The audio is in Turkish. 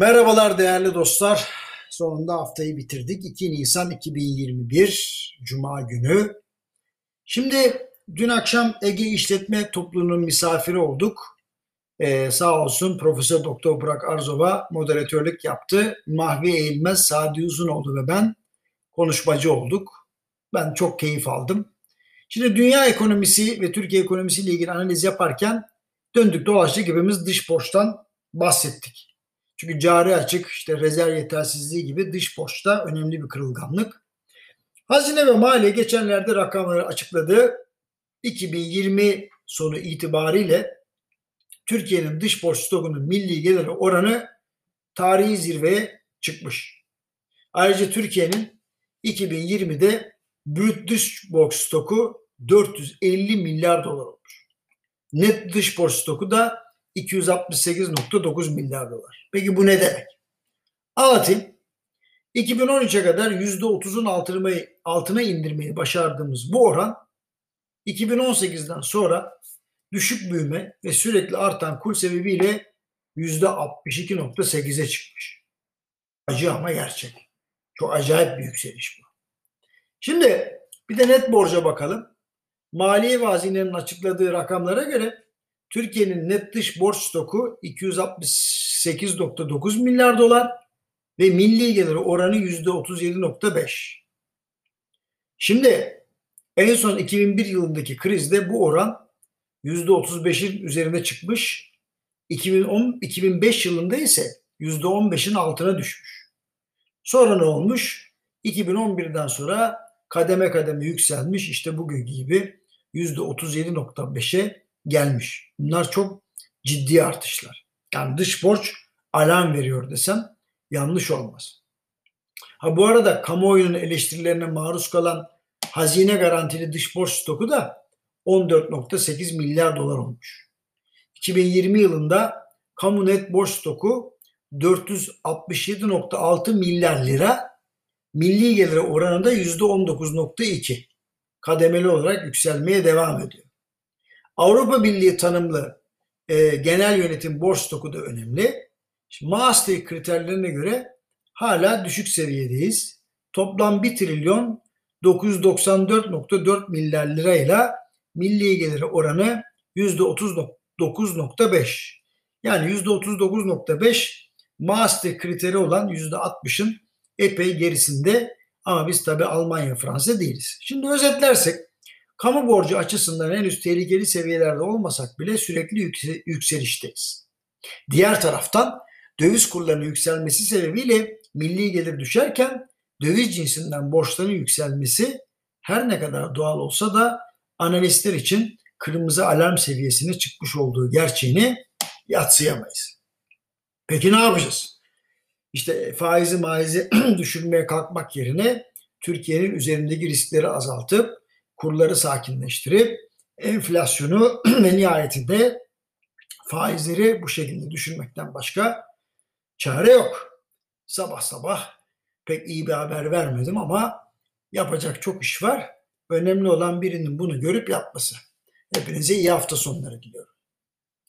Merhabalar değerli dostlar. Sonunda haftayı bitirdik. 2 Nisan 2021 Cuma günü. Şimdi dün akşam Ege İşletme Topluluğu'nun misafiri olduk. Sağ olsun Profesör Doktor Burak Arzov'a moderatörlük yaptı. Mahfi Eğilmez, Sadi Uzunoğlu ve ben konuşmacı olduk. Ben çok keyif aldım. Şimdi dünya ekonomisi ve Türkiye ekonomisiyle ilgili analiz yaparken döndük dolaştık hepimiz dış borçtan bahsettik. Çünkü cari açık, işte rezerv yetersizliği gibi dış borçta önemli bir kırılganlık. Hazine ve Maliye geçenlerde rakamları açıkladı. 2020 sonu itibariyle Türkiye'nin dış borç stokunun milli geliri oranı tarihi zirveye çıkmış. Ayrıca Türkiye'nin 2020'de brüt dış borç stoku 450 milyar dolar olmuş. Net dış borç stoku da 268.9 milyar dolar. Peki bu ne demek? Anlatayım. 2013'e kadar %30'un altına indirmeyi başardığımız bu oran 2018'den sonra düşük büyüme ve sürekli artan kur sebebiyle %62.8'e çıkmış. Acı ama gerçek. Çok acayip bir yükseliş bu. Şimdi bir de net borca bakalım. Maliye ve Hazine'nin açıkladığı rakamlara göre Türkiye'nin net dış borç stoku 268.9 milyar dolar ve milli geliri oranı %37.5. Şimdi en son 2001 yılındaki krizde bu oran %35'in üzerine çıkmış. 2005 yılında ise %15'in altına düşmüş. Sonra ne olmuş? 2011'den sonra kademe kademe yükselmiş. İşte bugün gibi %37.5'e gelmiş. Bunlar çok ciddi artışlar. Yani dış borç alarm veriyor desem yanlış olmaz. Ha bu arada kamuoyunun eleştirilerine maruz kalan hazine garantili dış borç stoku da 14.8 milyar dolar olmuş. 2020 yılında kamu net borç stoku 467.6 milyar lira, milli geliri oranında %19.2 kademeli olarak yükselmeye devam ediyor. Avrupa Birliği tanımlı genel yönetim borç stoku da önemli. Şimdi Maastricht kriterlerine göre hala düşük seviyedeyiz. Toplam 1.994.4 milyar lirayla milli geliri oranı %39.5. Yani %39.5 Maastricht kriteri olan %60'ın epey gerisinde ama biz tabii Almanya, Fransa değiliz. Şimdi özetlersek kamu borcu açısından henüz tehlikeli seviyelerde olmasak bile sürekli yükselişteyiz. Diğer taraftan döviz kurlarının yükselmesi sebebiyle milli gelir düşerken döviz cinsinden borçların yükselmesi her ne kadar doğal olsa da analistler için kırmızı alarm seviyesine çıkmış olduğu gerçeğini yadsıyamayız. Peki ne yapacağız? İşte faizi düşürmeye kalkmak yerine Türkiye'nin üzerindeki riskleri azaltıp kurları sakinleştirip enflasyonu ve nihayetinde faizleri bu şekilde düşürmekten başka çare yok. Sabah sabah pek iyi bir haber vermedim ama yapacak çok iş var. Önemli olan birinin bunu görüp yapması. Hepinize iyi hafta sonları diliyorum.